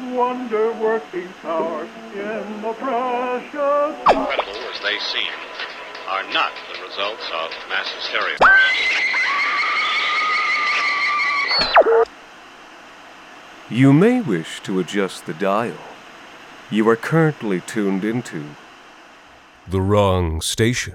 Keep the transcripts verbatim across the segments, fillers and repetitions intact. wonder-working power in the precious... Incredible as they seem, are not the results of mass hysteria. You may wish to adjust the dial. You are currently tuned into The Wrong Station.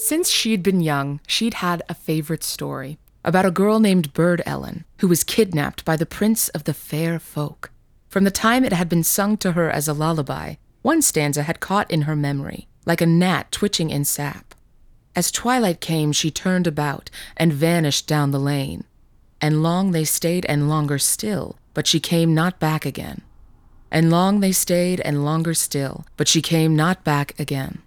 Since she'd been young, she'd had a favorite story about a girl named Bird Ellen, who was kidnapped by the Prince of the Fair Folk. From the time it had been sung to her as a lullaby, one stanza had caught in her memory, like a gnat twitching in sap. As twilight came, she turned about and vanished down the lane. And long they stayed and longer still, but she came not back again. And long they stayed and longer still, but she came not back again.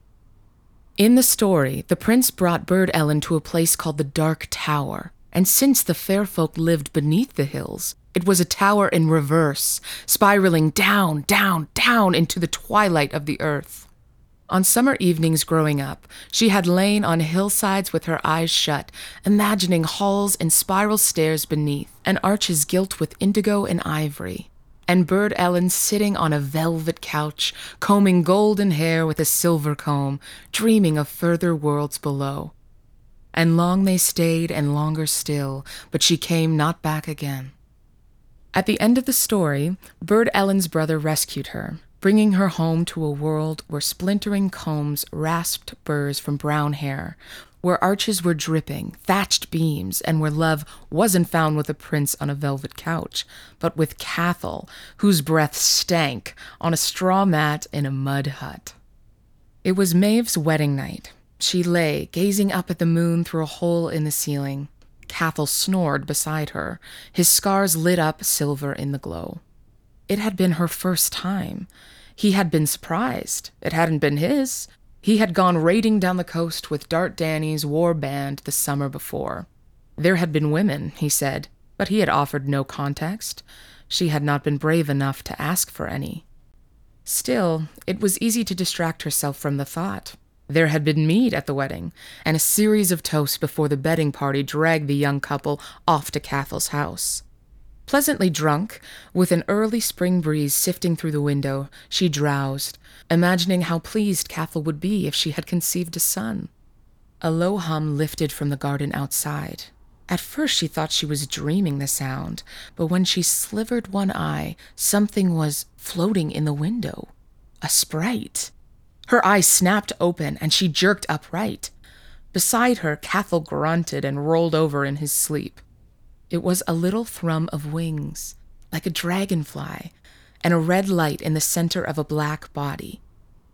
In the story, the prince brought Bird Ellen to a place called the Dark Tower, and since the fair folk lived beneath the hills, it was a tower in reverse, spiraling down, down, down into the twilight of the earth. On summer evenings growing up, she had lain on hillsides with her eyes shut, imagining halls and spiral stairs beneath, and arches gilt with indigo and ivory, and Bird Ellen sitting on a velvet couch, combing golden hair with a silver comb, dreaming of further worlds below. And long they stayed, and longer still, but she came not back again. At the end of the story, Bird Ellen's brother rescued her, bringing her home to a world where splintering combs rasped burrs from brown hair, where arches were dripping, thatched beams, and where love wasn't found with a prince on a velvet couch, but with Cathal, whose breath stank, on a straw mat in a mud hut. It was Maeve's wedding night. She lay, gazing up at the moon through a hole in the ceiling. Cathal snored beside her, his scars lit up silver in the glow. It had been her first time. He had been surprised. It hadn't been his. He had gone raiding down the coast with Dart Danny's war band the summer before. There had been women, he said, but he had offered no context. She had not been brave enough to ask for any. Still, it was easy to distract herself from the thought. There had been mead at the wedding, and a series of toasts before the wedding party dragged the young couple off to Cathal's house. Pleasantly drunk, with an early spring breeze sifting through the window, she drowsed, imagining how pleased Cathal would be if she had conceived a son. A low hum lifted from the garden outside. At first she thought she was dreaming the sound, but when she slivered one eye, something was floating in the window. A sprite. Her eyes snapped open, and she jerked upright. Beside her, Cathal grunted and rolled over in his sleep. It was a little thrum of wings, like a dragonfly, and a red light in the center of a black body.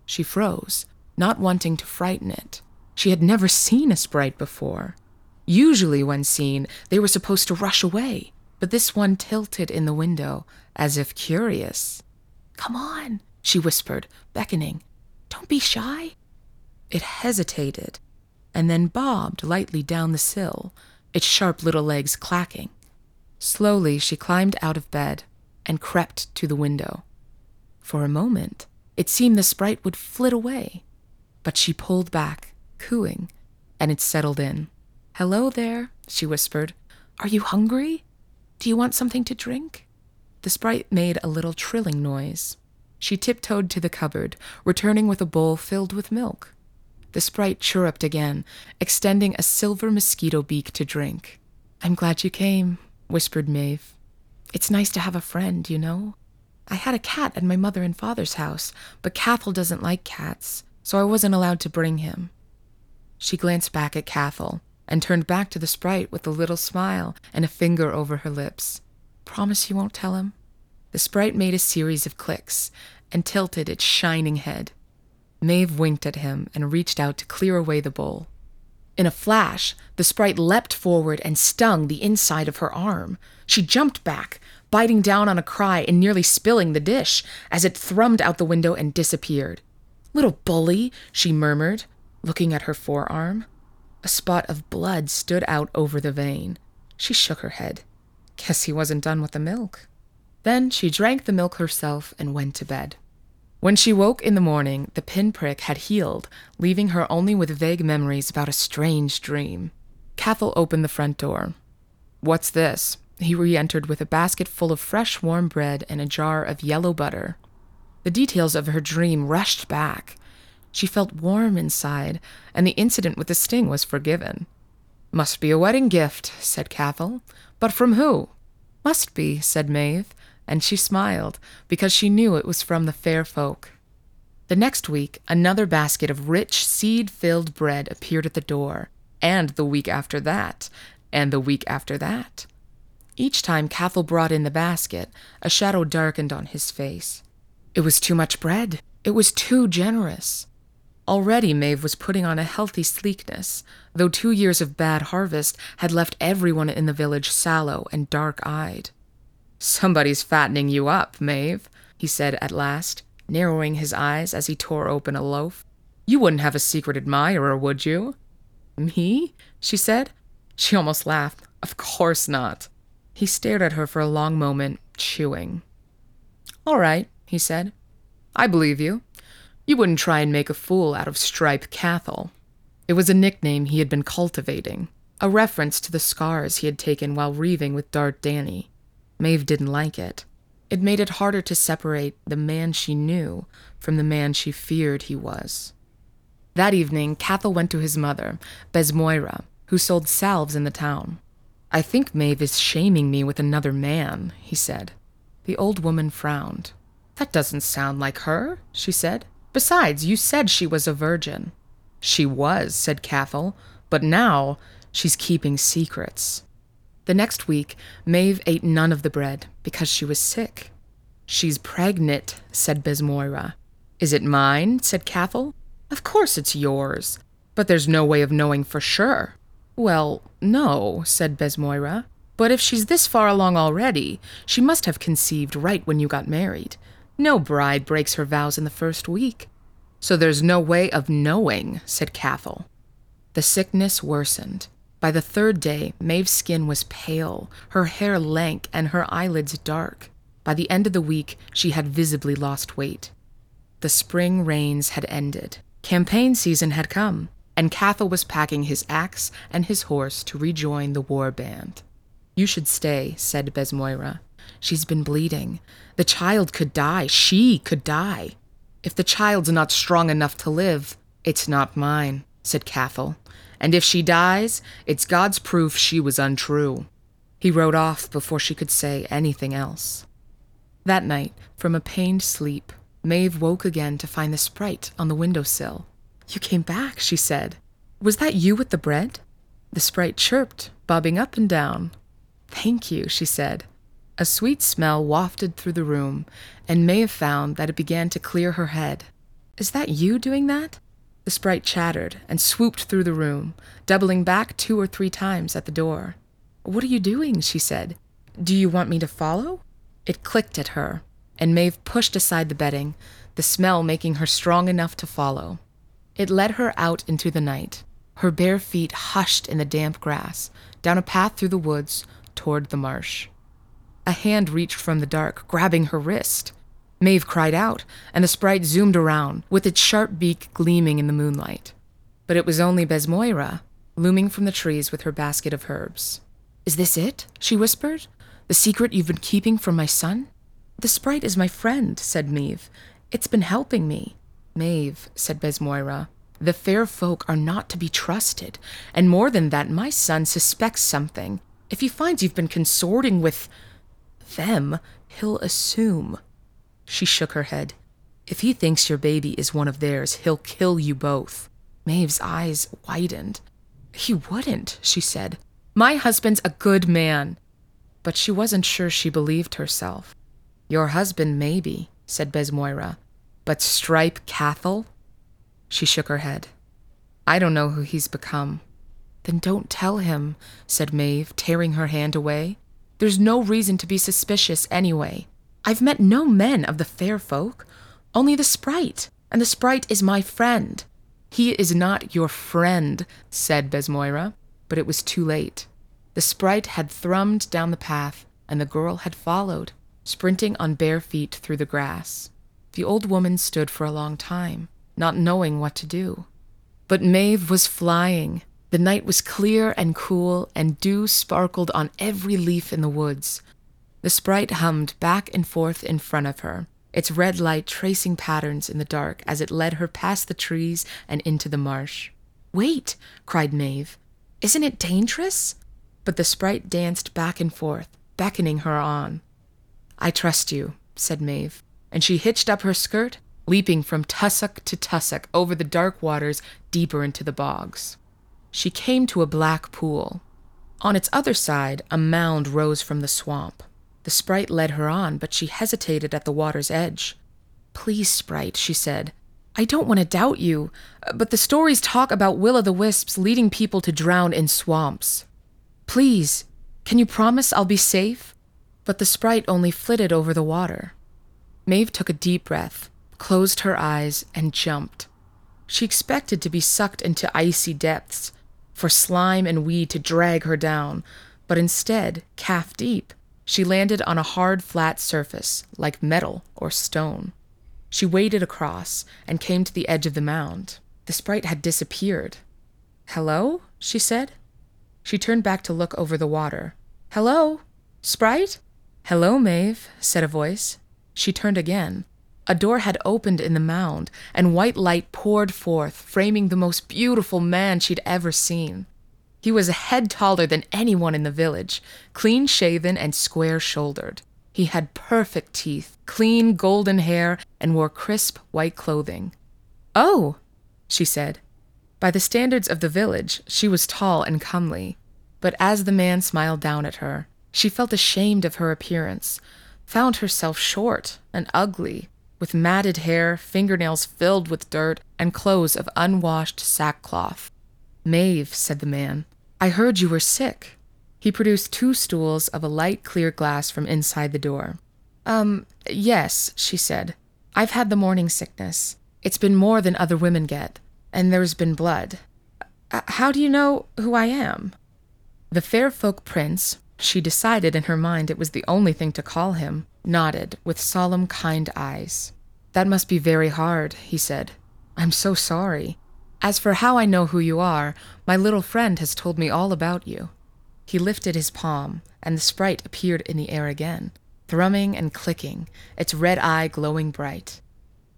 She froze, not wanting to frighten it. She had never seen a sprite before. Usually when seen, they were supposed to rush away, but this one tilted in the window, as if curious. "Come on," she whispered, beckoning. "Don't be shy." It hesitated, and then bobbed lightly down the sill, its sharp little legs clacking. Slowly, she climbed out of bed and crept to the window. For a moment, it seemed the sprite would flit away, but she pulled back, cooing, and it settled in. "Hello there," she whispered. "Are you hungry? Do you want something to drink?" The sprite made a little trilling noise. She tiptoed to the cupboard, returning with a bowl filled with milk. The sprite chirruped again, extending a silver mosquito beak to drink. "I'm glad you came," whispered Maeve. "It's nice to have a friend, you know. I had a cat at my mother and father's house, but Cathal doesn't like cats, so I wasn't allowed to bring him." She glanced back at Cathal and turned back to the sprite with a little smile and a finger over her lips. "Promise you won't tell him?" The sprite made a series of clicks and tilted its shining head. Maeve winked at him and reached out to clear away the bowl. In a flash, the sprite leapt forward and stung the inside of her arm. She jumped back, biting down on a cry and nearly spilling the dish as it thrummed out the window and disappeared. "Little bully," she murmured, looking at her forearm. A spot of blood stood out over the vein. She shook her head. Guess he wasn't done with the milk. Then she drank the milk herself and went to bed. When she woke in the morning, the pinprick had healed, leaving her only with vague memories about a strange dream. Cathal opened the front door. "What's this?" He re-entered with a basket full of fresh, warm bread and a jar of yellow butter. The details of her dream rushed back. She felt warm inside, and the incident with the sting was forgiven. "Must be a wedding gift," said Cathal. "But from who?" "Must be," said Maeve, and she smiled, because she knew it was from the fair folk. The next week, another basket of rich, seed-filled bread appeared at the door, and the week after that, and the week after that. Each time Cathal brought in the basket, a shadow darkened on his face. It was too much bread. It was too generous. Already Maeve was putting on a healthy sleekness, though two years of bad harvest had left everyone in the village sallow and dark-eyed. "Somebody's fattening you up, Maeve," he said at last, narrowing his eyes as he tore open a loaf. "You wouldn't have a secret admirer, would you?" "Me?" she said. She almost laughed. "Of course not." He stared at her for a long moment, chewing. "All right," he said. "I believe you. You wouldn't try and make a fool out of Stripe Cathal." It was a nickname he had been cultivating, a reference to the scars he had taken while reaving with Dart Danny. Maeve didn't like it. It made it harder to separate the man she knew from the man she feared he was. That evening, Cathal went to his mother, Besmoira, who sold salves in the town. "I think Maeve is shaming me with another man," he said. The old woman frowned. "That doesn't sound like her," she said. "Besides, you said she was a virgin." "She was," said Cathal, "but now she's keeping secrets." The next week, Maeve ate none of the bread because she was sick. "She's pregnant," said Besmoira. "Is it mine?" said Cathal. "Of course it's yours, but there's no way of knowing for sure." "Well, no," said Besmoira. "But if she's this far along already, she must have conceived right when you got married. No bride breaks her vows in the first week." "So there's no way of knowing," said Cathal. The sickness worsened. By the third day, Maeve's skin was pale, her hair lank, and her eyelids dark. By the end of the week, she had visibly lost weight. The spring rains had ended. Campaign season had come, and Cathal was packing his axe and his horse to rejoin the war band. "You should stay," said Besmoira. "She's been bleeding. The child could die. She could die. If the child's not strong enough to live, it's not mine," said Cathal. "And if she dies, it's God's proof she was untrue." He rode off before she could say anything else. That night, from a pained sleep, Maeve woke again to find the sprite on the windowsill. "You came back," she said. "Was that you with the bread?" The sprite chirped, bobbing up and down. "Thank you," she said. A sweet smell wafted through the room, and Maeve found that it began to clear her head. "Is that you doing that?" The sprite chattered and swooped through the room, doubling back two or three times at the door. "What are you doing?" she said. "Do you want me to follow?" It clicked at her, and Maeve pushed aside the bedding, the smell making her strong enough to follow. It led her out into the night, her bare feet hushed in the damp grass, down a path through the woods, toward the marsh. A hand reached from the dark, grabbing her wrist. Maeve cried out, and the sprite zoomed around, with its sharp beak gleaming in the moonlight. But it was only Besmoira, looming from the trees with her basket of herbs. "Is this it?" she whispered. "The secret you've been keeping from my son?" "The sprite is my friend," said Maeve. "It's been helping me." "Maeve," said Besmoira, "the fair folk are not to be trusted. And more than that, my son suspects something. If he finds you've been consorting with them, he'll assume." She shook her head. "If he thinks your baby is one of theirs, he'll kill you both." Maeve's eyes widened. "He wouldn't," she said. "My husband's a good man." But she wasn't sure she believed herself. Your husband, maybe, said Besmoira. But Stripe Cathal? She shook her head. I don't know who he's become. Then don't tell him, said Maeve, tearing her hand away. There's no reason to be suspicious anyway. I've met no men of the fair folk, only the sprite, and the sprite is my friend. He is not your friend, said Besmoira, but it was too late. The sprite had thrummed down the path, and the girl had followed, sprinting on bare feet through the grass. The old woman stood for a long time, not knowing what to do. But Maeve was flying. The night was clear and cool, and dew sparkled on every leaf in the woods. The sprite hummed back and forth in front of her, its red light tracing patterns in the dark as it led her past the trees and into the marsh. "Wait," cried Maeve. "Isn't it dangerous?" But the sprite danced back and forth, beckoning her on. "I trust you," said Maeve, and she hitched up her skirt, leaping from tussock to tussock over the dark waters deeper into the bogs. She came to a black pool. On its other side, a mound rose from the swamp. The sprite led her on, but she hesitated at the water's edge. "Please, sprite," she said. "I don't want to doubt you, but the stories talk about will-o'-the-wisps leading people to drown in swamps. Please, can you promise I'll be safe?" But the sprite only flitted over the water. Maeve took a deep breath, closed her eyes, and jumped. She expected to be sucked into icy depths, for slime and weed to drag her down, but instead, calf-deep, she landed on a hard, flat surface, like metal or stone. She waded across and came to the edge of the mound. The sprite had disappeared. "Hello?" she said. She turned back to look over the water. "Hello? Sprite?" "Hello, Maeve," said a voice. She turned again. A door had opened in the mound, and white light poured forth, framing the most beautiful man she'd ever seen. He was a head taller than anyone in the village, clean-shaven and square-shouldered. He had perfect teeth, clean golden hair, and wore crisp white clothing. "Oh," she said. By the standards of the village, she was tall and comely. But as the man smiled down at her, she felt ashamed of her appearance, found herself short and ugly, with matted hair, fingernails filled with dirt, and clothes of unwashed sackcloth. "Maeve," said the man, "I heard you were sick." He produced two stools of a light clear glass from inside the door. Um, yes, she said. "I've had the morning sickness. It's been more than other women get, and there's been blood. Uh, how do you know who I am?" The fair folk prince, she decided in her mind it was the only thing to call him, nodded with solemn, kind eyes. "That must be very hard," he said. "I'm so sorry. As for how I know who you are, my little friend has told me all about you." He lifted his palm, and the sprite appeared in the air again, thrumming and clicking, its red eye glowing bright.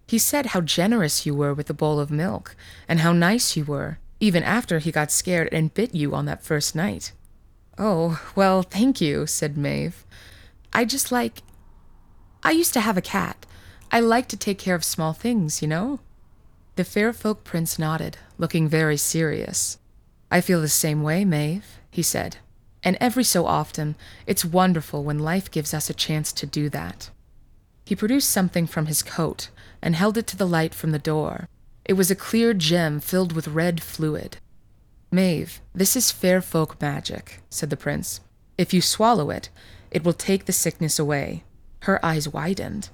"He said how generous you were with the bowl of milk, and how nice you were, even after he got scared and bit you on that first night." "Oh, well, thank you," said Maeve. "I just like... I used to have a cat. I like to take care of small things, you know?" The fair folk prince nodded, looking very serious. "I feel the same way, Maeve," he said. "And every so often, it's wonderful when life gives us a chance to do that." He produced something from his coat and held it to the light from the door. It was a clear gem filled with red fluid. "Maeve, this is fair folk magic," said the prince. "If you swallow it, it will take the sickness away." Her eyes widened.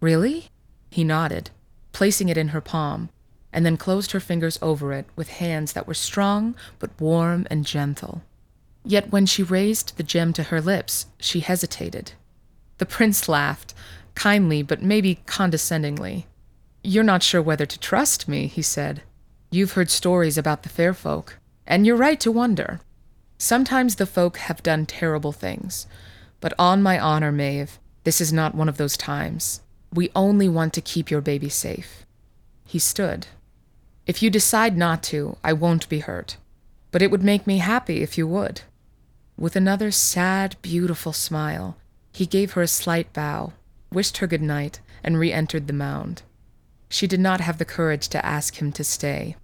"Really?" He nodded, placing it in her palm, and then closed her fingers over it with hands that were strong but warm and gentle. Yet when she raised the gem to her lips, she hesitated. The prince laughed, kindly but maybe condescendingly. "You're not sure whether to trust me," he said. "You've heard stories about the fair folk, and you're right to wonder. Sometimes the folk have done terrible things, but on my honor, Maeve, this is not one of those times. We only want to keep your baby safe." He stood. "If you decide not to, I won't be hurt. But it would make me happy if you would." With another sad, beautiful smile, he gave her a slight bow, wished her good night, and re-entered the mound. She did not have the courage to ask him to stay.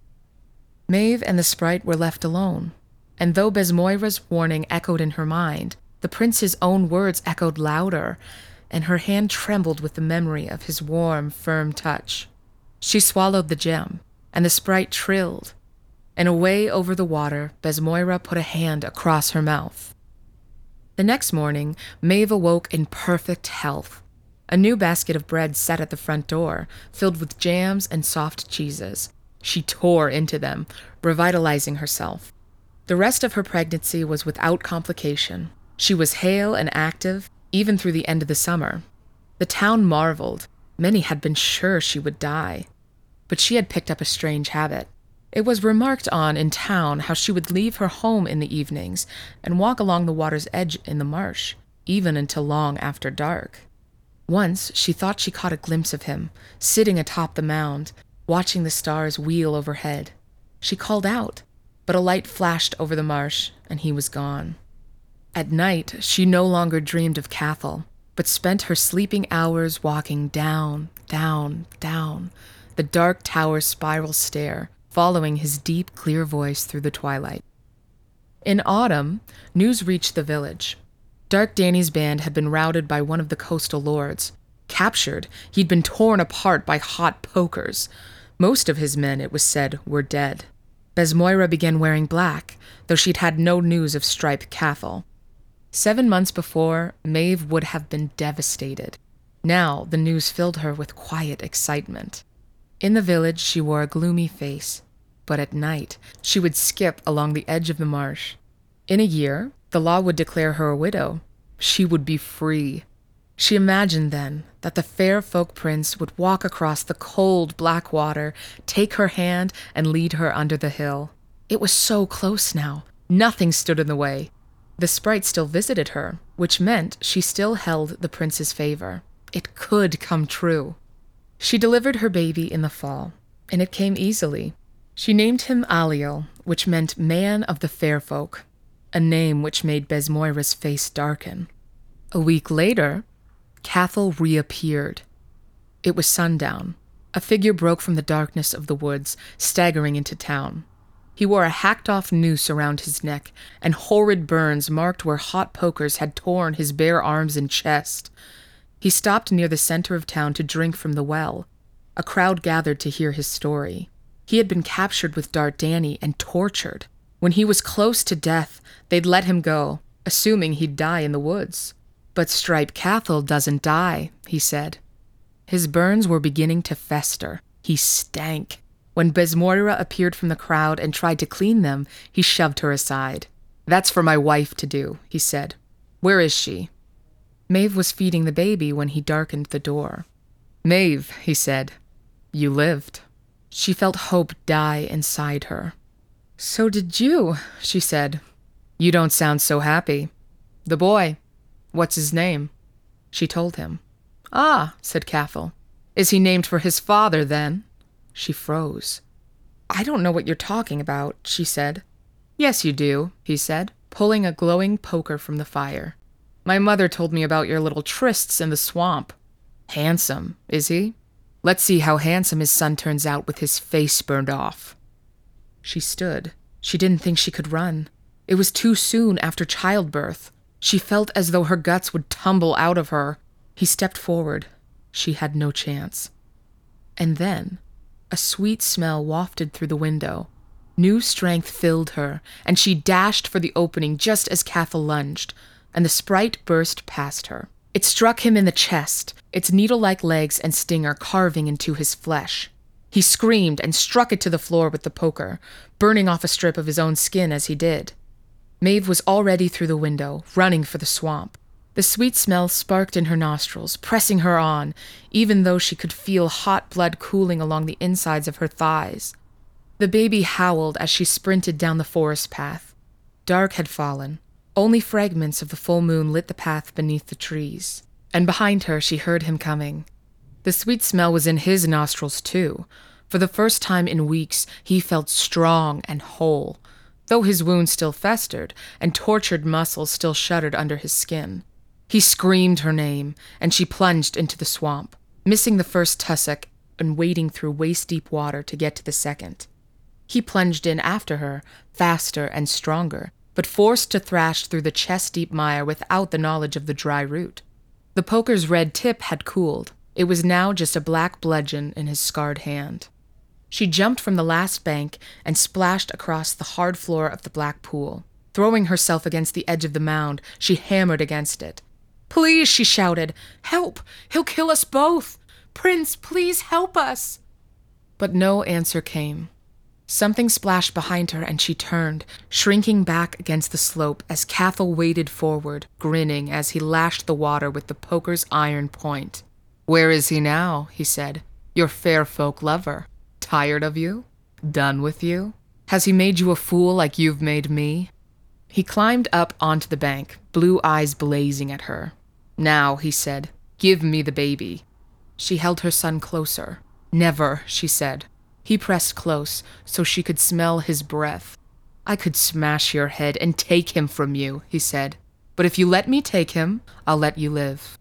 Maeve and the sprite were left alone, and though Besmoira's warning echoed in her mind, the prince's own words echoed louder, and her hand trembled with the memory of his warm, firm touch. She swallowed the gem, and the sprite trilled, and away over the water, Besmoira put a hand across her mouth. The next morning, Maeve awoke in perfect health. A new basket of bread sat at the front door, filled with jams and soft cheeses. She tore into them, revitalizing herself. The rest of her pregnancy was without complication. She was hale and active, even through the end of the summer. The town marveled. Many had been sure she would die. But she had picked up a strange habit. It was remarked on in town how she would leave her home in the evenings and walk along the water's edge in the marsh, even until long after dark. Once she thought she caught a glimpse of him, sitting atop the mound, watching the stars wheel overhead. She called out, but a light flashed over the marsh, and he was gone. At night, she no longer dreamed of Cathal, but spent her sleeping hours walking down, down, down, the dark tower's spiral stair, following his deep, clear voice through the twilight. In autumn, news reached the village. Dark Danny's band had been routed by one of the coastal lords. Captured, he'd been torn apart by hot pokers. Most of his men, it was said, were dead. Besmoira began wearing black, though she'd had no news of Stripe Cathal. Seven months before, Maeve would have been devastated. Now the news filled her with quiet excitement. In the village, she wore a gloomy face, but at night, she would skip along the edge of the marsh. In a year, the law would declare her a widow. She would be free. She imagined then that the fair folk prince would walk across the cold black water, take her hand, and lead her under the hill. It was so close now. Nothing stood in the way. The sprite still visited her, which meant she still held the prince's favor. It could come true. She delivered her baby in the fall, and it came easily. She named him Aliel, which meant man of the fair folk. A name which made Besmoira's face darken. A week later, Cathal reappeared. It was sundown. A figure broke from the darkness of the woods, staggering into town. He wore a hacked-off noose around his neck, and horrid burns marked where hot pokers had torn his bare arms and chest. He stopped near the center of town to drink from the well. A crowd gathered to hear his story. He had been captured with Dart Danny and tortured. When he was close to death, they'd let him go, assuming he'd die in the woods. But Stripe Cathal doesn't die, he said. His burns were beginning to fester. He stank. When Besmoira appeared from the crowd and tried to clean them, he shoved her aside. "That's for my wife to do," he said. "Where is she?" Maeve was feeding the baby when he darkened the door. "Maeve," he said, "you lived." She felt hope die inside her. "So did you," she said. "You don't sound so happy. The boy, what's his name?" She told him. "Ah," said Cathal. "Is he named for his father, then?" She froze. "I don't know what you're talking about," she said. "Yes, you do," he said, pulling a glowing poker from the fire. "My mother told me about your little trysts in the swamp. Handsome, is he? Let's see how handsome his son turns out with his face burned off." She stood. She didn't think she could run. It was too soon after childbirth. She felt as though her guts would tumble out of her. He stepped forward. She had no chance. And then, a sweet smell wafted through the window. New strength filled her, and she dashed for the opening just as Cathal lunged, and the sprite burst past her. It struck him in the chest, its needle-like legs and stinger carving into his flesh. He screamed and struck it to the floor with the poker, burning off a strip of his own skin as he did. Maeve was already through the window, running for the swamp. The sweet smell sparked in her nostrils, pressing her on, even though she could feel hot blood cooling along the insides of her thighs. The baby howled as she sprinted down the forest path. Dark had fallen. Only fragments of the full moon lit the path beneath the trees, and behind her she heard him coming. The sweet smell was in his nostrils, too. For the first time in weeks, he felt strong and whole, though his wounds still festered and tortured muscles still shuddered under his skin. He screamed her name, and she plunged into the swamp, missing the first tussock and wading through waist-deep water to get to the second. He plunged in after her, faster and stronger, but forced to thrash through the chest-deep mire without the knowledge of the dry root. The poker's red tip had cooled. It was now just a black bludgeon in his scarred hand. She jumped from the last bank and splashed across the hard floor of the black pool. Throwing herself against the edge of the mound, she hammered against it. "Please," she shouted. "Help! He'll kill us both! Prince, please help us!" But no answer came. Something splashed behind her and she turned, shrinking back against the slope as Cathal waded forward, grinning as he lashed the water with the poker's iron point. "Where is he now?" he said. "Your fair folk lover. Tired of you? Done with you? Has he made you a fool like you've made me?" He climbed up onto the bank, blue eyes blazing at her. "Now," he said, "give me the baby." She held her son closer. "Never," she said. He pressed close so she could smell his breath. "I could smash your head and take him from you," he said. "But if you let me take him, I'll let you live."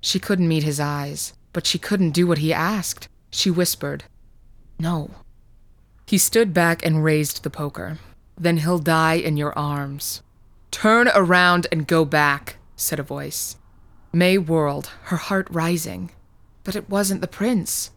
She couldn't meet his eyes, but she couldn't do what he asked. She whispered, "No." He stood back and raised the poker. "Then he'll die in your arms." "Turn around and go back," said a voice. May whirled, her heart rising. But it wasn't the prince.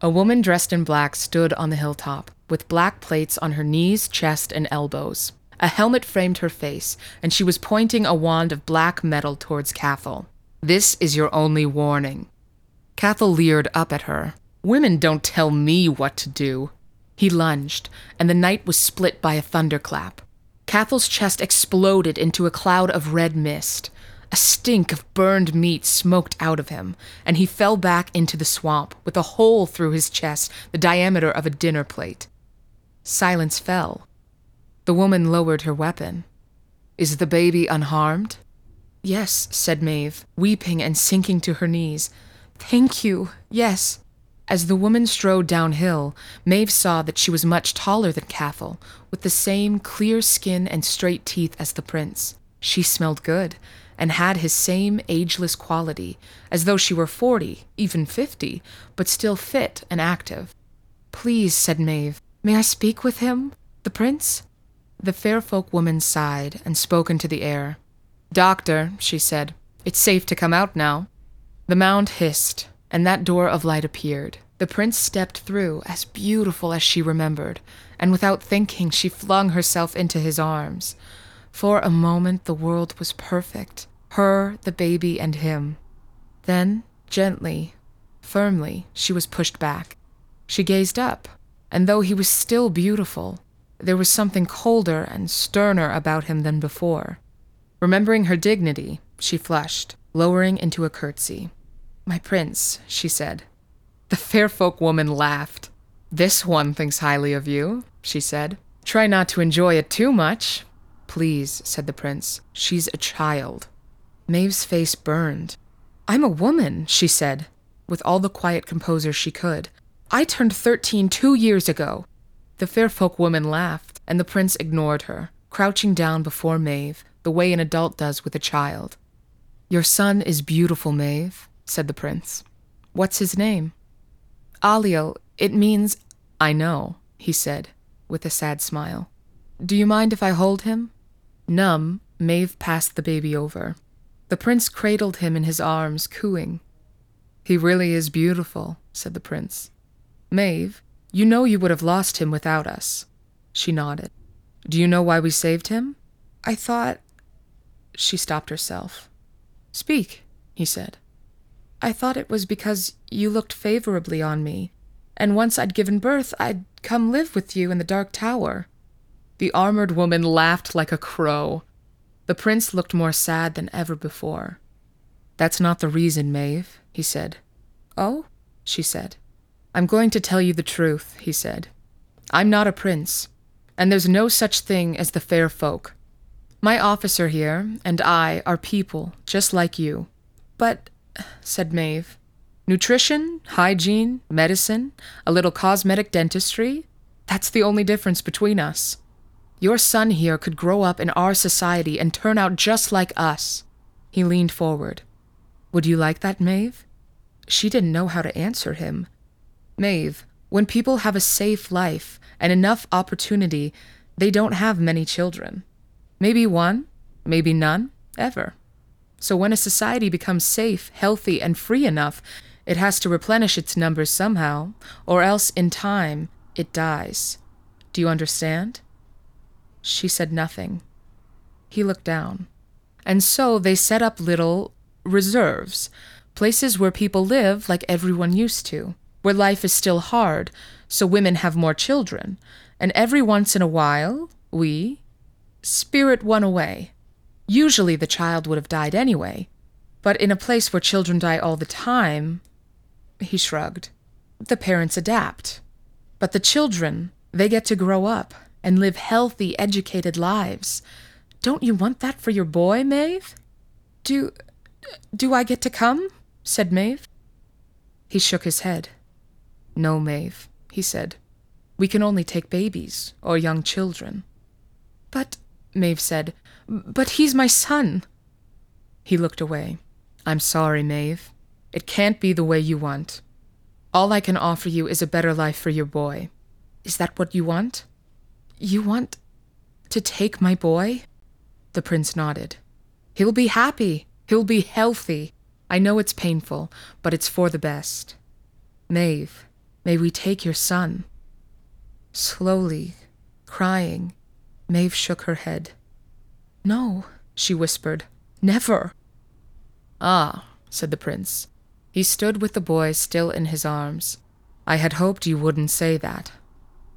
A woman dressed in black stood on the hilltop, with black plates on her knees, chest, and elbows. A helmet framed her face, and she was pointing a wand of black metal towards Cathal. "This is your only warning." Cathal leered up at her. "Women don't tell me what to do." He lunged, and the night was split by a thunderclap. Cathal's chest exploded into a cloud of red mist. A stink of burned meat smoked out of him, and he fell back into the swamp with a hole through his chest the diameter of a dinner plate. Silence fell. The woman lowered her weapon. "Is the baby unharmed?" "Yes," said Maeve, weeping and sinking to her knees. "Thank you, yes." As the woman strode downhill, Maeve saw that she was much taller than Cathal, with the same clear skin and straight teeth as the prince. She smelled good, and had his same ageless quality, as though she were forty, even fifty, but still fit and active. "Please," said Maeve, "may I speak with him, the prince?" The fair folk woman sighed and spoke into the air. "Doctor," she said, "it's safe to come out now." The mound hissed, and that door of light appeared. The prince stepped through, as beautiful as she remembered, and without thinking she flung herself into his arms. For a moment the world was perfect, her, the baby, and him. Then, gently, firmly, she was pushed back. She gazed up, and though he was still beautiful, there was something colder and sterner about him than before. Remembering her dignity, she flushed, lowering into a curtsy. "My prince," she said. The fair folk woman laughed. "This one thinks highly of you," she said. "Try not to enjoy it too much." "Please," said the prince. "She's a child." Maeve's face burned. "I'm a woman," she said, with all the quiet composure she could. "I turned thirteen two years ago." The fair folk woman laughed, and the prince ignored her, crouching down before Maeve, the way an adult does with a child. "Your son is beautiful, Maeve," said the prince. "What's his name?" "Aliel, it means—" "I know," he said, with a sad smile. "Do you mind if I hold him?" Numb, Maeve passed the baby over. The prince cradled him in his arms, cooing. "He really is beautiful," said the prince. "Maeve, you know you would have lost him without us." She nodded. "Do you know why we saved him?" "I thought—" She stopped herself. "Speak," he said. "I thought it was because you looked favorably on me, and once I'd given birth, I'd come live with you in the Dark Tower." The armored woman laughed like a crow. The prince looked more sad than ever before. "That's not the reason, Maeve," he said. "Oh?" she said. "I'm going to tell you the truth," he said. "I'm not a prince, and there's no such thing as the fair folk. My officer here and I are people, just like you." "But—" said Maeve. "Nutrition, hygiene, medicine, a little cosmetic dentistry, that's the only difference between us. Your son here could grow up in our society and turn out just like us." He leaned forward. "Would you like that, Maeve?" She didn't know how to answer him. "Maeve, when people have a safe life and enough opportunity, they don't have many children. Maybe one, maybe none, ever. So when a society becomes safe, healthy, and free enough, it has to replenish its numbers somehow, or else in time it dies. Do you understand? She said nothing. He looked down. And so they set up little reserves, places where people live like everyone used to, where life is still hard, so women have more children, and every once in a while, we spirit one away. Usually the child would have died anyway, but in a place where children die all the time, he shrugged. The parents adapt. But the children, they get to grow up and live healthy, educated lives. Don't you want that for your boy, Maeve? Do, do I get to come? Said Maeve. He shook his head. No, Maeve, he said. We can only take babies or young children. But, Maeve said, but he's my son. He looked away. I'm sorry, Maeve. It can't be the way you want. All I can offer you is a better life for your boy. Is that what you want? You want to take my boy? The prince nodded. He'll be happy. He'll be healthy. I know it's painful, but it's for the best. Maeve, may we take your son? Slowly, crying, Maeve shook her head. No, she whispered. Never. Ah, said the prince. He stood with the boy still in his arms. I had hoped you wouldn't say that.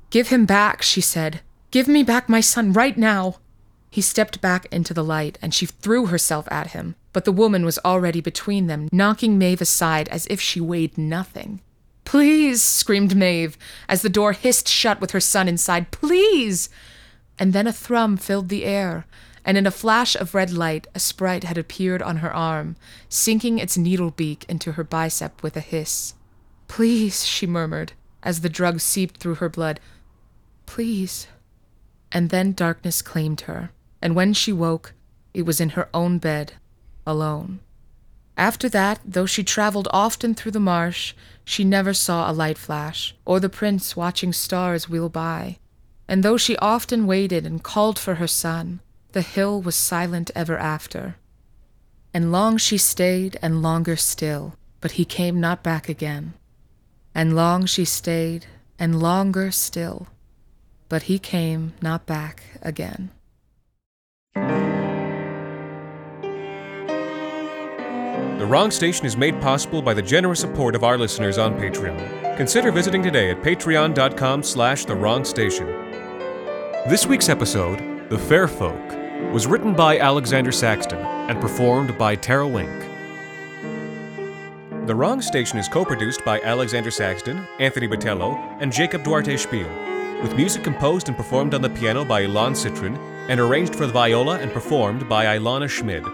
Give him back, she said. Give me back my son right now. He stepped back into the light, and she threw herself at him, but the woman was already between them, knocking Maeve aside as if she weighed nothing. Please, screamed Maeve, as the door hissed shut with her son inside. Please! And then a thrum filled the air, and in a flash of red light, a sprite had appeared on her arm, sinking its needle beak into her bicep with a hiss. Please, she murmured, as the drug seeped through her blood. Please. And then darkness claimed her. And when she woke, it was in her own bed, alone. After that, though she traveled often through the marsh, she never saw a light flash, or the prince watching stars wheel by. And though she often waited and called for her son, the hill was silent ever after. And long she stayed, and longer still, but he came not back again. And long she stayed, and longer still, but he came not back again. The Wrong Station is made possible by the generous support of our listeners on Patreon. Consider visiting today at patreon.com slash The Wrong Station. This week's episode, The Fair Folk, was written by Alexander Saxton and performed by Tara Wink. The Wrong Station is co-produced by Alexander Saxton, Anthony Botello, and Jacob Duarte Spiel, with music composed and performed on the piano by Ilan Citron and arranged for the viola and performed by Ilana Schmid.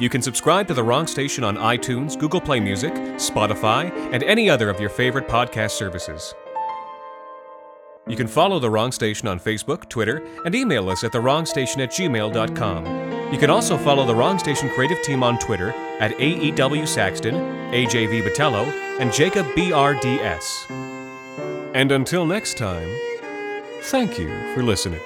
You can subscribe to The Wrong Station on iTunes, Google Play Music, Spotify, and any other of your favorite podcast services. You can follow The Wrong Station on Facebook, Twitter, and email us at thewrongstation at gmail.com. You can also follow The Wrong Station creative team on Twitter at A E W Saxton, A J V Botello, and Jacob B R D S. And until next time, thank you for listening.